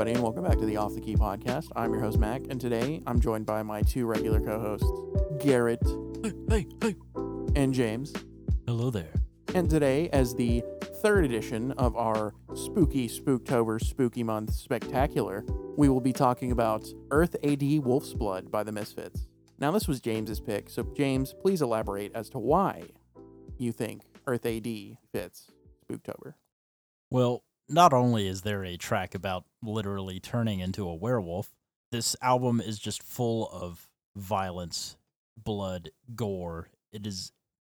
everybody, and welcome back to the Off The Key Podcast. I'm your host, Mac, and today I'm joined by my two regular co-hosts, Garrett. Hey. And James. Hello there. And today, as the third edition of our spooky Spooktober Spooky Month Spectacular, we will be talking about Earth A.D. Wolf's Blood by the Misfits. Now, this was James's pick, so James, please elaborate as to why you think Earth A.D. fits Spooktober. Well, not only is there a track about literally turning into a werewolf, this album is just full of violence, blood, gore. It is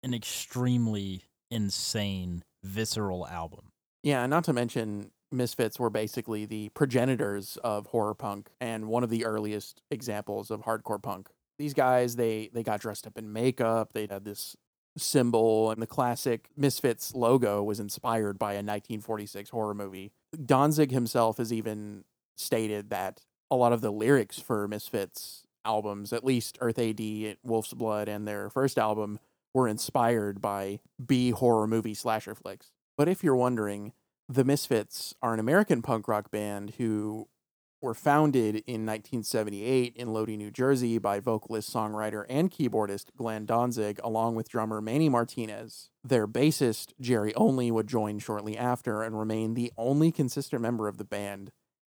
an extremely insane, visceral album. Yeah, and not to mention, Misfits were basically the progenitors of horror punk and one of the earliest examples of hardcore punk. These guys, they got dressed up in makeup, they had this symbol, and the classic Misfits logo was inspired by a 1946 horror movie. Danzig himself has even stated that a lot of the lyrics for Misfits albums, at least Earth A.D., Wolf's Blood, and their first album, were inspired by B-horror movie slasher flicks. But if you're wondering, the Misfits are an American punk rock band who were founded in 1978 in Lodi, New Jersey by vocalist, songwriter, and keyboardist Glenn Danzig, along with drummer Manny Martinez. Their bassist, Jerry Only, would join shortly after and remain the only consistent member of the band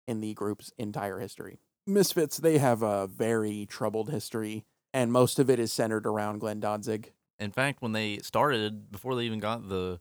in the group's entire history. Misfits, they have a very troubled history, and most of it is centered around Glenn Danzig. In fact, when they started, before they even got the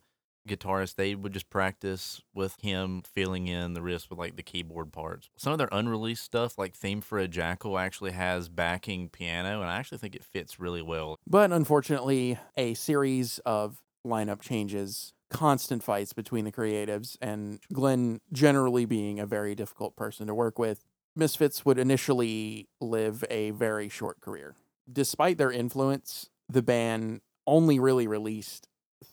guitarist, they would just practice with him filling in the riffs with like the keyboard parts. Some of their unreleased stuff, like Theme for a Jackal, actually has backing piano, and I actually think it fits really well. But unfortunately, a series of lineup changes, constant fights between the creatives, and Glenn generally being a very difficult person to work with, Misfits would initially live a very short career. Despite their influence, the band only really released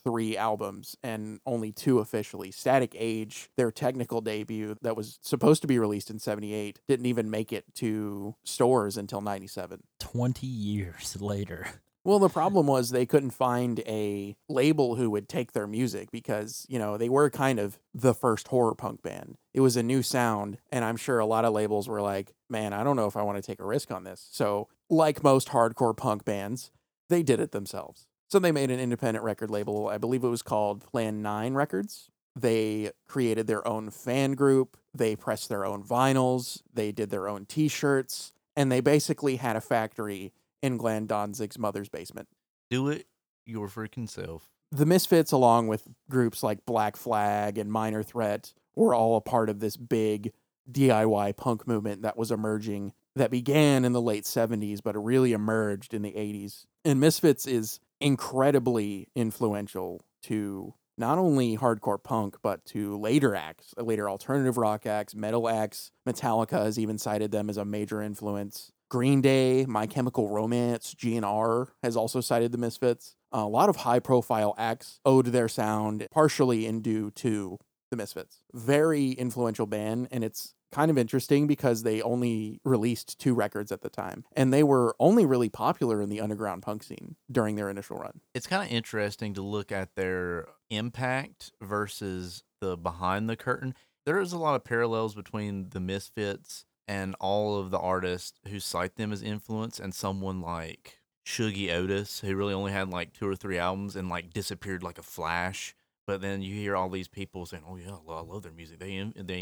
3 albums and only 2 officially. Static Age, their technical debut that was supposed to be released in 78, didn't even make it to stores until 97. 20 years later. Well, the problem was they couldn't find a label who would take their music because, you know, they were kind of the first horror punk band. It was a new sound, and I'm sure a lot of labels were like, man, I don't know if I want to take a risk on this. So, like most hardcore punk bands, they did it themselves. So they made an independent record label. I believe it was called Plan 9 Records. They created their own fan group. They pressed their own vinyls. They did their own t-shirts. And they basically had a factory in Glenn Danzig's mother's basement. Do it your freaking self. The Misfits, along with groups like Black Flag and Minor Threat, were all a part of this big DIY punk movement that was emerging, that began in the late 70s, but it really emerged in the 80s. And Misfits is incredibly influential to not only hardcore punk, but to later acts, later alternative rock acts, metal acts. Metallica has even cited them as a major influence. Green Day, My Chemical Romance, GNR has also cited the Misfits. A lot of high-profile acts owed their sound partially in due to the Misfits. Very influential band, and it's kind of interesting because they only released 2 records at the time, and they were only really popular in the underground punk scene during their initial run. It's kind of interesting to look at their impact versus the behind the curtain. There is a lot of parallels between the Misfits and all of the artists who cite them as influence and someone like Shuggy Otis, who really only had like 2 or 3 albums and like disappeared like a flash. But then you hear all these people saying, oh, yeah, well, I love their music. They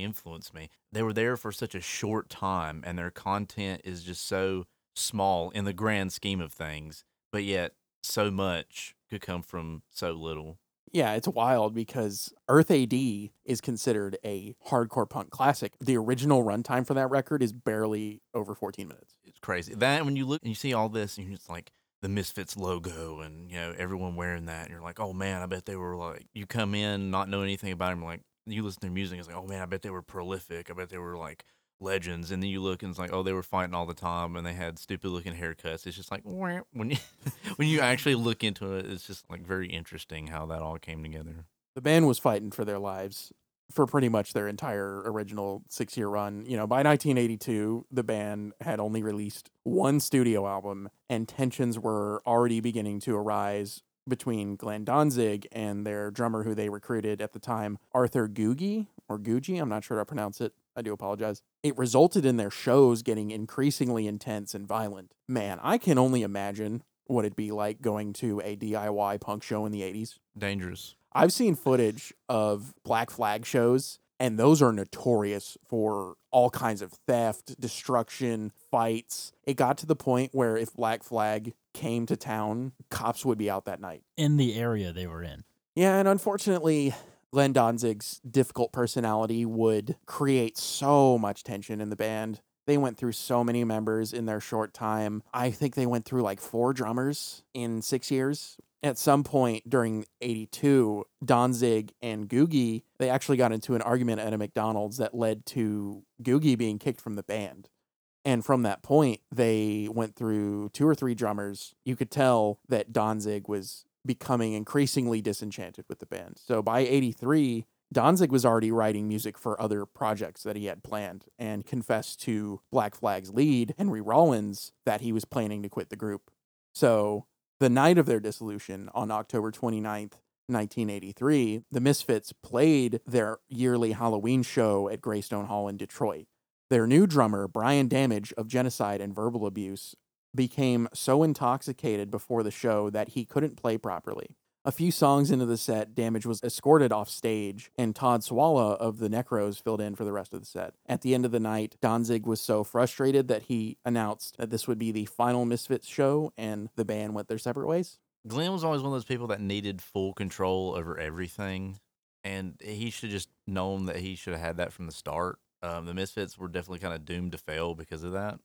influenced me. They were there for such a short time, and their content is just so small in the grand scheme of things. But yet, so much could come from so little. Yeah, it's wild because Earth A.D. is considered a hardcore punk classic. The original runtime for that record is barely over 14 minutes. It's crazy. That, when you look and you see all this, and you're just like, the Misfits logo and, you know, everyone wearing that. And you're like, oh, man, I bet they were like, you come in not knowing anything about them. Like, you listen to their music. It's like, oh, man, I bet they were prolific. I bet they were like legends. And then you look and it's like, oh, they were fighting all the time and they had stupid looking haircuts. It's just like, when you actually look into it, it's just like very interesting how that all came together. The band was fighting for their lives for pretty much their entire original 6-year run. You know, by 1982, the band had only released 1 studio album, and tensions were already beginning to arise between Glenn Danzig and their drummer who they recruited at the time, Arthur Googie, I'm not sure how to pronounce it. I do apologize. It resulted in their shows getting increasingly intense and violent. Man, I can only imagine what it'd be like going to a DIY punk show in the 80s. Dangerous. I've seen footage of Black Flag shows, and those are notorious for all kinds of theft, destruction, fights. It got to the point where if Black Flag came to town, cops would be out that night. In the area they were in. Yeah, and unfortunately, Glenn Danzig's difficult personality would create so much tension in the band. They went through so many members in their short time. I think they went through like 4 drummers in 6 years. At some point during 82, Danzig and Googie, they actually got into an argument at a McDonald's that led to Googie being kicked from the band. And from that point, they went through 2 or 3 drummers. You could tell that Danzig was becoming increasingly disenchanted with the band. So by 83, Danzig was already writing music for other projects that he had planned and confessed to Black Flag's lead, Henry Rollins, that he was planning to quit the group. So the night of their dissolution, on October 29th, 1983, the Misfits played their yearly Halloween show at Greystone Hall in Detroit. Their new drummer, Brian Damage of Genocide and Verbal Abuse, became so intoxicated before the show that he couldn't play properly. A few songs into the set, Damage was escorted off stage, and Todd Swalla of the Necros filled in for the rest of the set. At the end of the night, Danzig was so frustrated that he announced that this would be the final Misfits show, and the band went their separate ways. Glenn was always one of those people that needed full control over everything, and he should have just known that he should have had that from the start. The Misfits were definitely kind of doomed to fail because of that.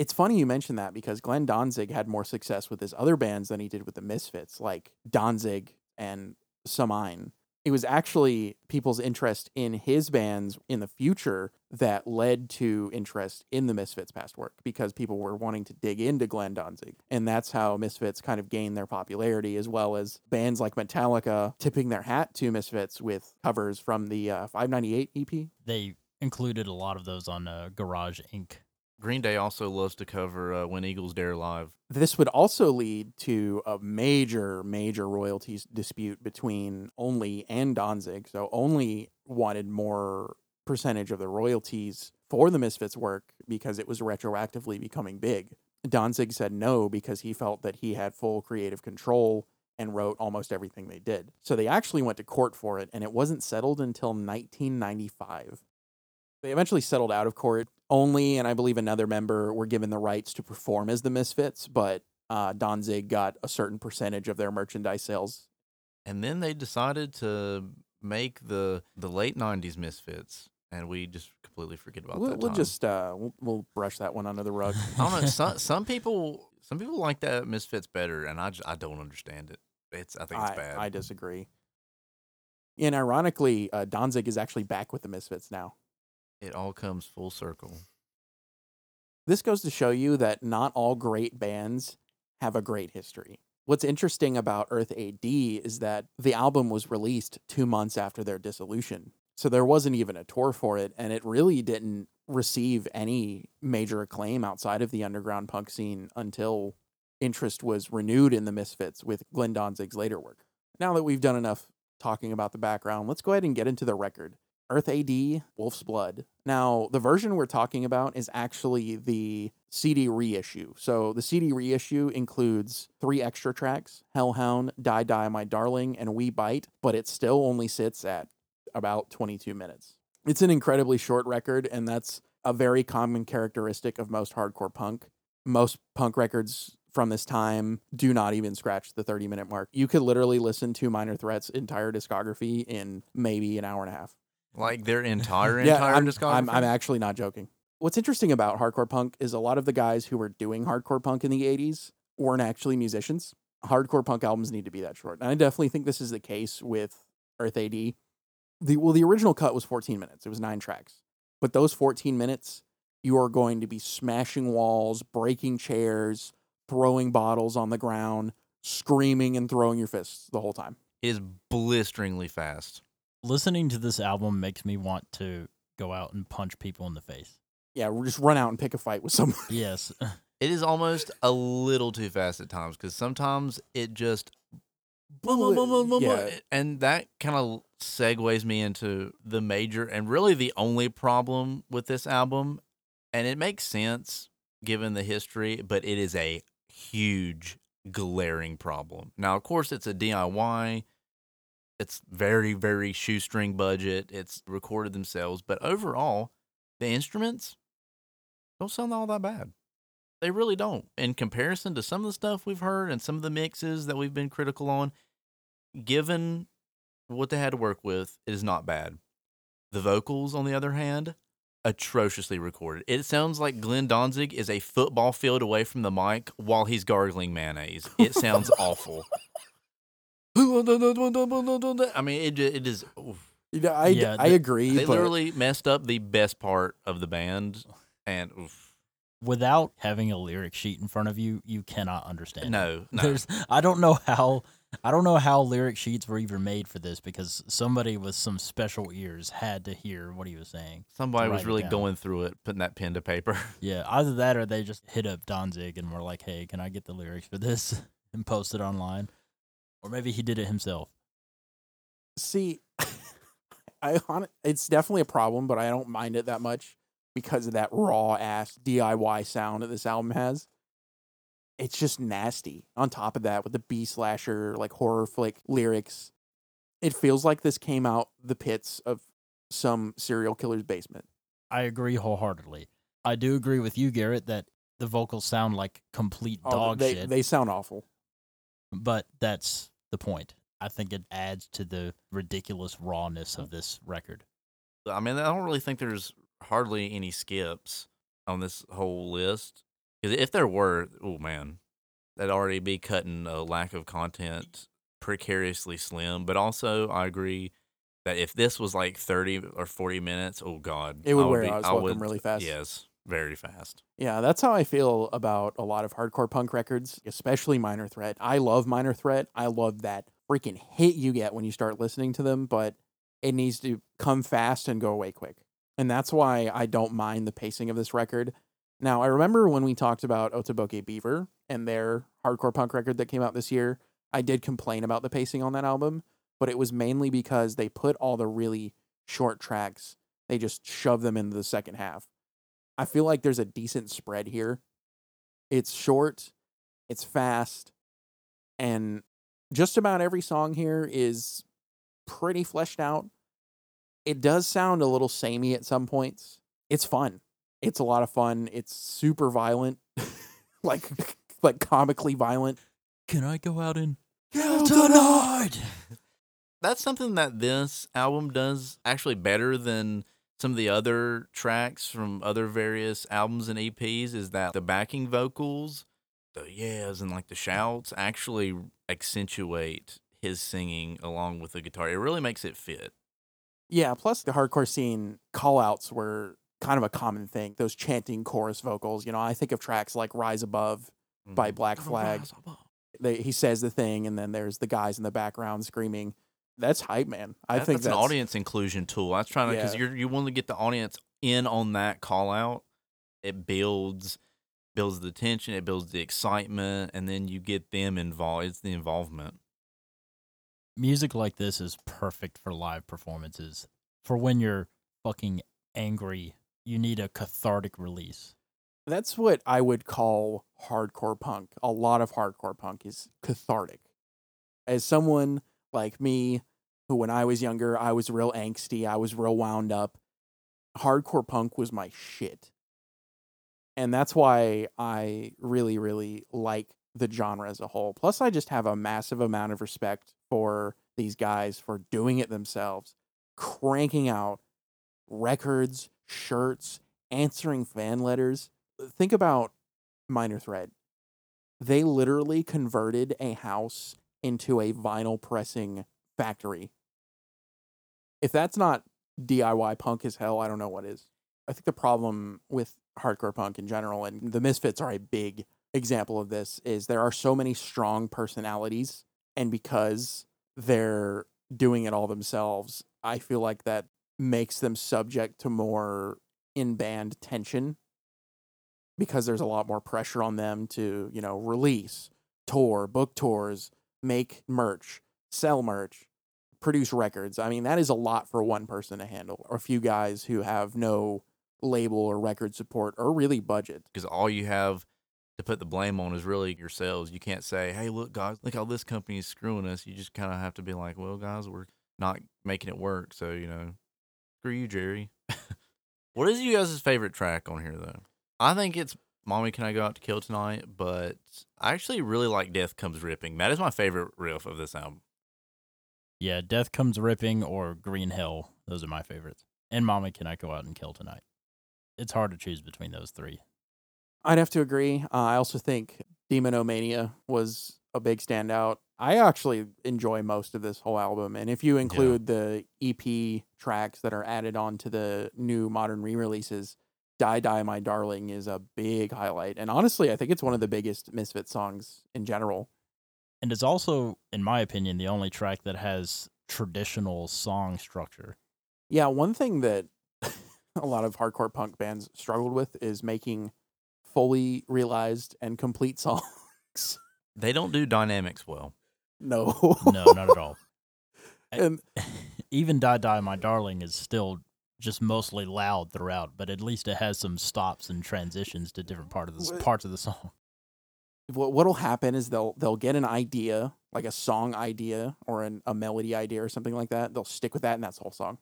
It's funny you mention that because Glenn Danzig had more success with his other bands than he did with the Misfits, like Danzig and Samhain. It was actually people's interest in his bands in the future that led to interest in the Misfits' past work because people were wanting to dig into Glenn Danzig. And that's how Misfits kind of gained their popularity, as well as bands like Metallica tipping their hat to Misfits with covers from the 598 EP. They included a lot of those on Garage Inc. Green Day also loves to cover When Eagles Dare live. This would also lead to a major, major royalties dispute between Only and Danzig. So Only wanted more percentage of the royalties for the Misfits' work because it was retroactively becoming big. Danzig said no because he felt that he had full creative control and wrote almost everything they did. So they actually went to court for it, and it wasn't settled until 1995. They eventually settled out of court. Only, and I believe another member, were given the rights to perform as the Misfits, but Danzig got a certain percentage of their merchandise sales. And then they decided to make the late 90s Misfits, and we just completely forget about that time. We'll brush that one under the rug. I don't know, some people like that Misfits better, and I don't understand it. I think it's bad. I disagree. And ironically, Danzig is actually back with the Misfits now. It all comes full circle. This goes to show you that not all great bands have a great history. What's interesting about Earth A.D. is that the album was released 2 months after their dissolution. So there wasn't even a tour for it, and it really didn't receive any major acclaim outside of the underground punk scene until interest was renewed in the Misfits with Glenn Danzig's later work. Now that we've done enough talking about the background, let's go ahead and get into the record. Earth A.D., Wolf's Blood. Now, the version we're talking about is actually the CD reissue. So the CD reissue includes 3 extra tracks, Hellhound, Die Die My Darling, and We Bite, but it still only sits at about 22 minutes. It's an incredibly short record, and that's a very common characteristic of most hardcore punk. Most punk records from this time do not even scratch the 30-minute mark. You could literally listen to Minor Threat's entire discography in maybe an hour and a half. Like their entire discography? I'm actually not joking. What's interesting about hardcore punk is a lot of the guys who were doing hardcore punk in the 80s weren't actually musicians. Hardcore punk albums need to be that short. And I definitely think this is the case with Earth A.D. The original cut was 14 minutes. It was 9 tracks. But those 14 minutes, you are going to be smashing walls, breaking chairs, throwing bottles on the ground, screaming and throwing your fists the whole time. It is blisteringly fast. Listening to this album makes me want to go out and punch people in the face. Yeah, just run out and pick a fight with someone. Yes. It is almost a little too fast at times because sometimes it just... boom, boom, boom, boom, boom, and that kind of segues me into the major and really the only problem with this album. And it makes sense given the history, but it is a huge, glaring problem. Now, of course, it's a DIY. It's very, very shoestring budget. It's recorded themselves. But overall, the instruments don't sound all that bad. They really don't. In comparison to some of the stuff we've heard and some of the mixes that we've been critical on, given what they had to work with, it is not bad. The vocals, on the other hand, atrociously recorded. It sounds like Glenn Danzig is a football field away from the mic while he's gargling mayonnaise. It sounds awful. I mean, it is. I agree. They literally messed up the best part of the band, and without having a lyric sheet in front of you, you cannot understand. No. I don't know how lyric sheets were even made for this, because somebody with some special ears had to hear what he was saying. Somebody was really going through it, putting that pen to paper. Yeah, either that or they just hit up Danzig and were like, hey, can I get the lyrics for this and post it online? Or maybe he did it himself. See, it's definitely a problem, but I don't mind it that much because of that raw-ass DIY sound that this album has. It's just nasty. On top of that, with the B-slasher, like, horror flick lyrics, it feels like this came out the pits of some serial killer's basement. I agree wholeheartedly. I do agree with you, Garrett, that the vocals sound like complete shit. They sound awful. But that's the point. I think it adds to the ridiculous rawness of this record. I mean, I don't really think there's hardly any skips on this whole list. Because if there were, oh man, that'd already be cutting a lack of content precariously slim. But also, I agree that if this was like 30 or 40 minutes, oh God. It would wear out really fast. Yes, very fast. Yeah, that's how I feel about a lot of hardcore punk records, especially Minor Threat. I love Minor Threat. I love that freaking hit you get when you start listening to them, but it needs to come fast and go away quick. And that's why I don't mind the pacing of this record. Now, I remember when we talked about Otoboke Beaver and their hardcore punk record that came out this year, I did complain about the pacing on that album, but it was mainly because they put all the really short tracks, they just shove them into the second half. I feel like there's a decent spread here. It's short, it's fast, and just about every song here is pretty fleshed out. It does sound a little samey at some points. It's fun. It's a lot of fun. It's super violent, like comically violent. Can I go out and kill tonight? That's something that this album does actually better than some of the other tracks from other various albums and EPs, is that the backing vocals, the yeahs and like the shouts actually accentuate his singing along with the guitar. It really makes it fit. Yeah, plus the hardcore scene call-outs were kind of a common thing, those chanting chorus vocals. You know, I think of tracks like Rise Above by Black Flag. He says the thing, and then there's the guys in the background screaming. That's hype, man. I think that's an audience inclusion tool. I was trying to, because you want to get the audience in on that call out. It builds the tension, it builds the excitement, and then you get them involved. It's the involvement. Music like this is perfect for live performances. For when you're fucking angry, you need a cathartic release. That's what I would call hardcore punk. A lot of hardcore punk is cathartic. As someone like me, who when I was younger, I was real angsty, I was real wound up, hardcore punk was my shit. And that's why I really, really like the genre as a whole. Plus, I just have a massive amount of respect for these guys for doing it themselves, cranking out records, shirts, answering fan letters. Think about Minor Threat. They literally converted a house into a vinyl pressing factory. If that's not DIY punk as hell, I don't know what is. I think the problem with hardcore punk in general, and the Misfits are a big example of this, is there are so many strong personalities, and because they're doing it all themselves, I feel like that makes them subject to more in-band tension, because there's a lot more pressure on them to, you know, release, tour, book tours, make merch, sell merch, produce records. I mean, that is a lot for one person to handle, or a few guys who have no label or record support or really budget. Because all you have to put the blame on is really yourselves. You can't say, hey, look, guys, look how this company is screwing us. You just kind of have to be like, well, guys, we're not making it work. So, you know, screw you, Jerry. What is you guys' favorite track on here, though? I think it's Mommy Can I Go Out to Kill Tonight, but I actually really like Death Comes Ripping. That is my favorite riff of this album. Yeah, Death Comes Ripping or Green Hell. Those are my favorites. And Mommy Can I Go Out and Kill Tonight. It's hard to choose between those three. I'd have to agree. I also think Demonomania was a big standout. I actually enjoy most of this whole album. And if you include the EP tracks that are added on to the new modern re-releases, Die Die My Darling is a big highlight. And honestly, I think it's one of the biggest Misfits songs in general. And it's also, in my opinion, the only track that has traditional song structure. Yeah, one thing that a lot of hardcore punk bands struggled with is making fully realized and complete songs. They don't do dynamics well. No. No, not at all. And even Die Die My Darling is still just mostly loud throughout, but at least it has some stops and transitions to different parts of the song. What'll happen is they'll get an idea, like a song idea or a melody idea or something like that. They'll stick with that, and that's the whole song.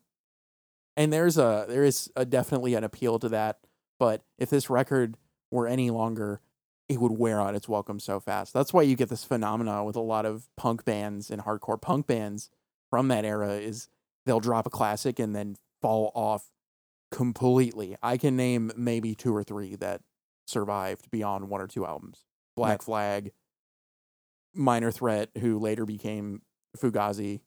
And there is definitely an appeal to that, but if this record were any longer, it would wear out its welcome so fast. That's why you get this phenomena with a lot of punk bands and hardcore punk bands from that era is they'll drop a classic and then fall off completely. I can name maybe two or three that survived beyond one or two albums. Black Flag, Minor Threat, who later became Fugazi,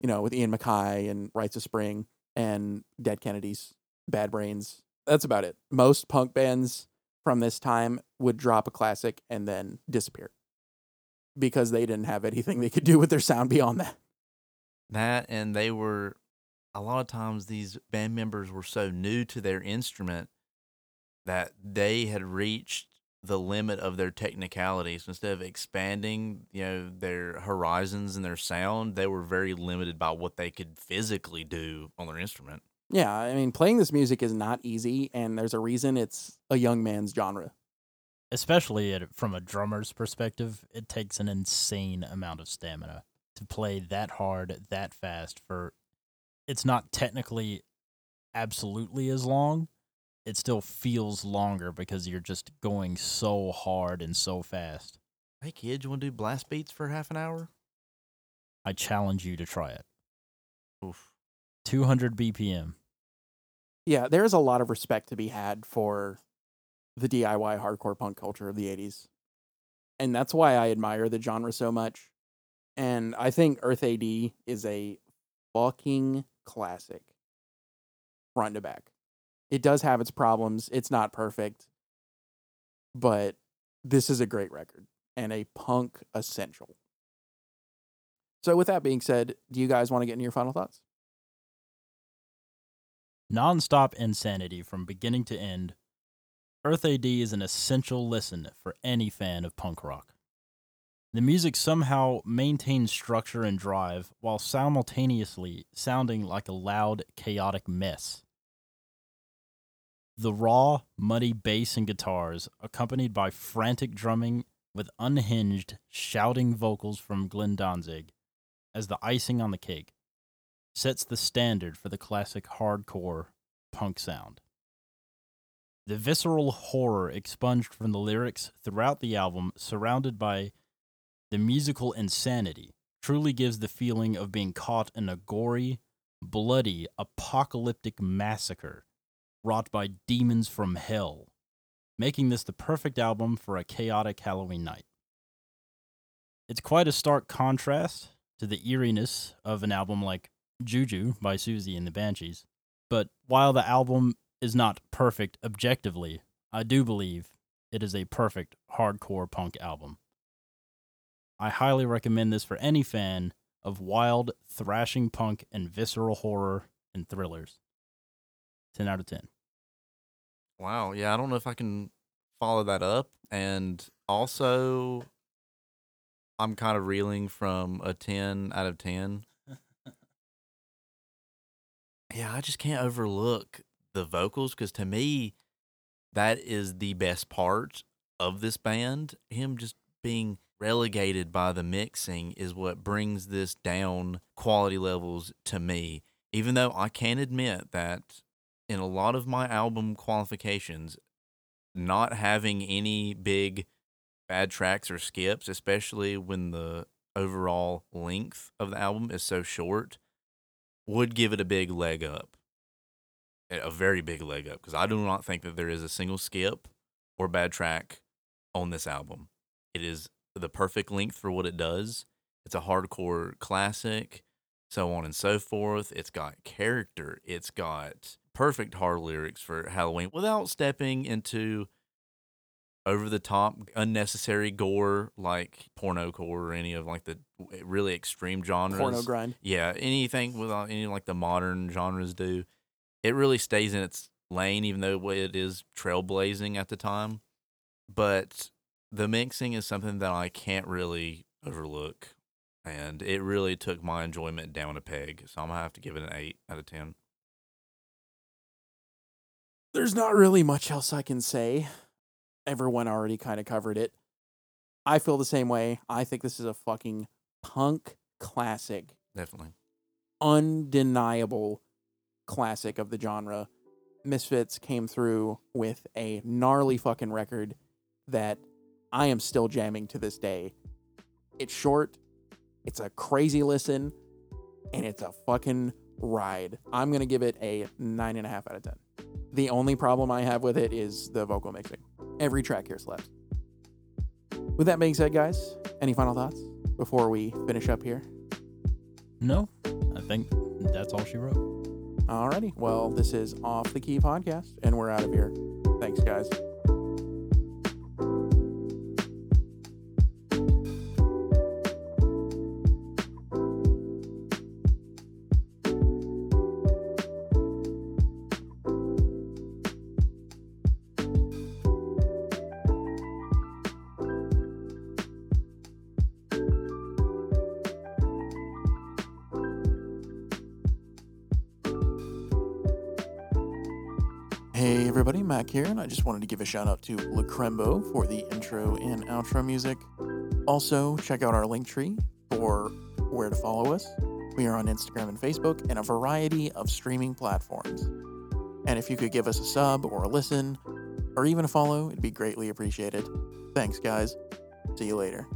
you know, with Ian MacKaye and Rites of Spring, and Dead Kennedys, Bad Brains. That's about it. Most punk bands from this time would drop a classic and then disappear because they didn't have anything they could do with their sound beyond that. That, and they were... A lot of times these band members were so new to their instrument that they had reached the limit of their technicalities. So instead of expanding, you know, their horizons and their sound, they were very limited by what they could physically do on their instrument. Yeah, I mean, playing this music is not easy, and there's a reason it's a young man's genre. Especially from a drummer's perspective, it takes an insane amount of stamina to play that hard, that fast for... It's not technically absolutely as long. It still feels longer because you're just going so hard and so fast. Hey, kid, you want to do blast beats for half an hour? I challenge you to try it. Oof. 200 BPM. Yeah, there is a lot of respect to be had for the DIY hardcore punk culture of the 80s. And that's why I admire the genre so much. And I think Earth A.D. is a fucking classic front to back. It does have its problems. It's not perfect, but this is a great record and a punk essential. So with that being said, do you guys want to get into your final thoughts? Nonstop insanity from beginning to end. Earth A.D. is an essential listen for any fan of punk rock. The music somehow maintains structure and drive while simultaneously sounding like a loud, chaotic mess. The raw, muddy bass and guitars, accompanied by frantic drumming with unhinged, shouting vocals from Glenn Danzig, as the icing on the cake, sets the standard for the classic hardcore punk sound. The visceral horror expunged from the lyrics throughout the album, surrounded by the musical insanity, truly gives the feeling of being caught in a gory, bloody, apocalyptic massacre wrought by demons from hell, making this the perfect album for a chaotic Halloween night. It's quite a stark contrast to the eeriness of an album like Juju by Susie and the Banshees, but while the album is not perfect objectively, I do believe it is a perfect hardcore punk album. I highly recommend this for any fan of wild, thrashing punk and visceral horror and thrillers. 10 out of 10. Wow, yeah, I don't know if I can follow that up. And also, I'm kind of reeling from a 10 out of 10 yeah, I just can't overlook the vocals, because to me, that is the best part of this band. Him just being relegated by the mixing is what brings this down quality levels to me. Even though I can admit that in a lot of my album qualifications, not having any big bad tracks or skips, especially when the overall length of the album is so short, would give it a big leg up. A very big leg up, because I do not think that there is a single skip or bad track on this album. It is the perfect length for what it does. It's a hardcore classic, so on and so forth. It's got character. It's got perfect hard lyrics for Halloween without stepping into over-the-top, unnecessary gore like pornocore or any of like the really extreme genres. Porno grind. Yeah, anything with any like the modern genres do. It really stays in its lane, even though it is trailblazing at the time. But the mixing is something that I can't really overlook, and it really took my enjoyment down a peg. So I'm going to have to give it an 8 out of 10. There's not really much else I can say. Everyone already kind of covered it. I feel the same way. I think this is a fucking punk classic. Definitely. Undeniable classic of the genre. Misfits came through with a gnarly fucking record that I am still jamming to this day. It's short, it's a crazy listen, and it's a fucking ride. I'm gonna give it a 9.5 out of 10. The only problem I have with it is the vocal mixing. Every track here slaps. With that being said, guys, any final thoughts before we finish up here? No, I think that's all she wrote. Alrighty, well, this is Off the Key Podcast, and we're out of here. Thanks, guys. Mac here, and I just wanted to give a shout out to LaCrembo for the intro and outro music. Also, check out our link tree for where to follow us. We are on Instagram and Facebook and a variety of streaming platforms. And if you could give us a sub or a listen or even a follow, it'd be greatly appreciated. Thanks, guys. See you later.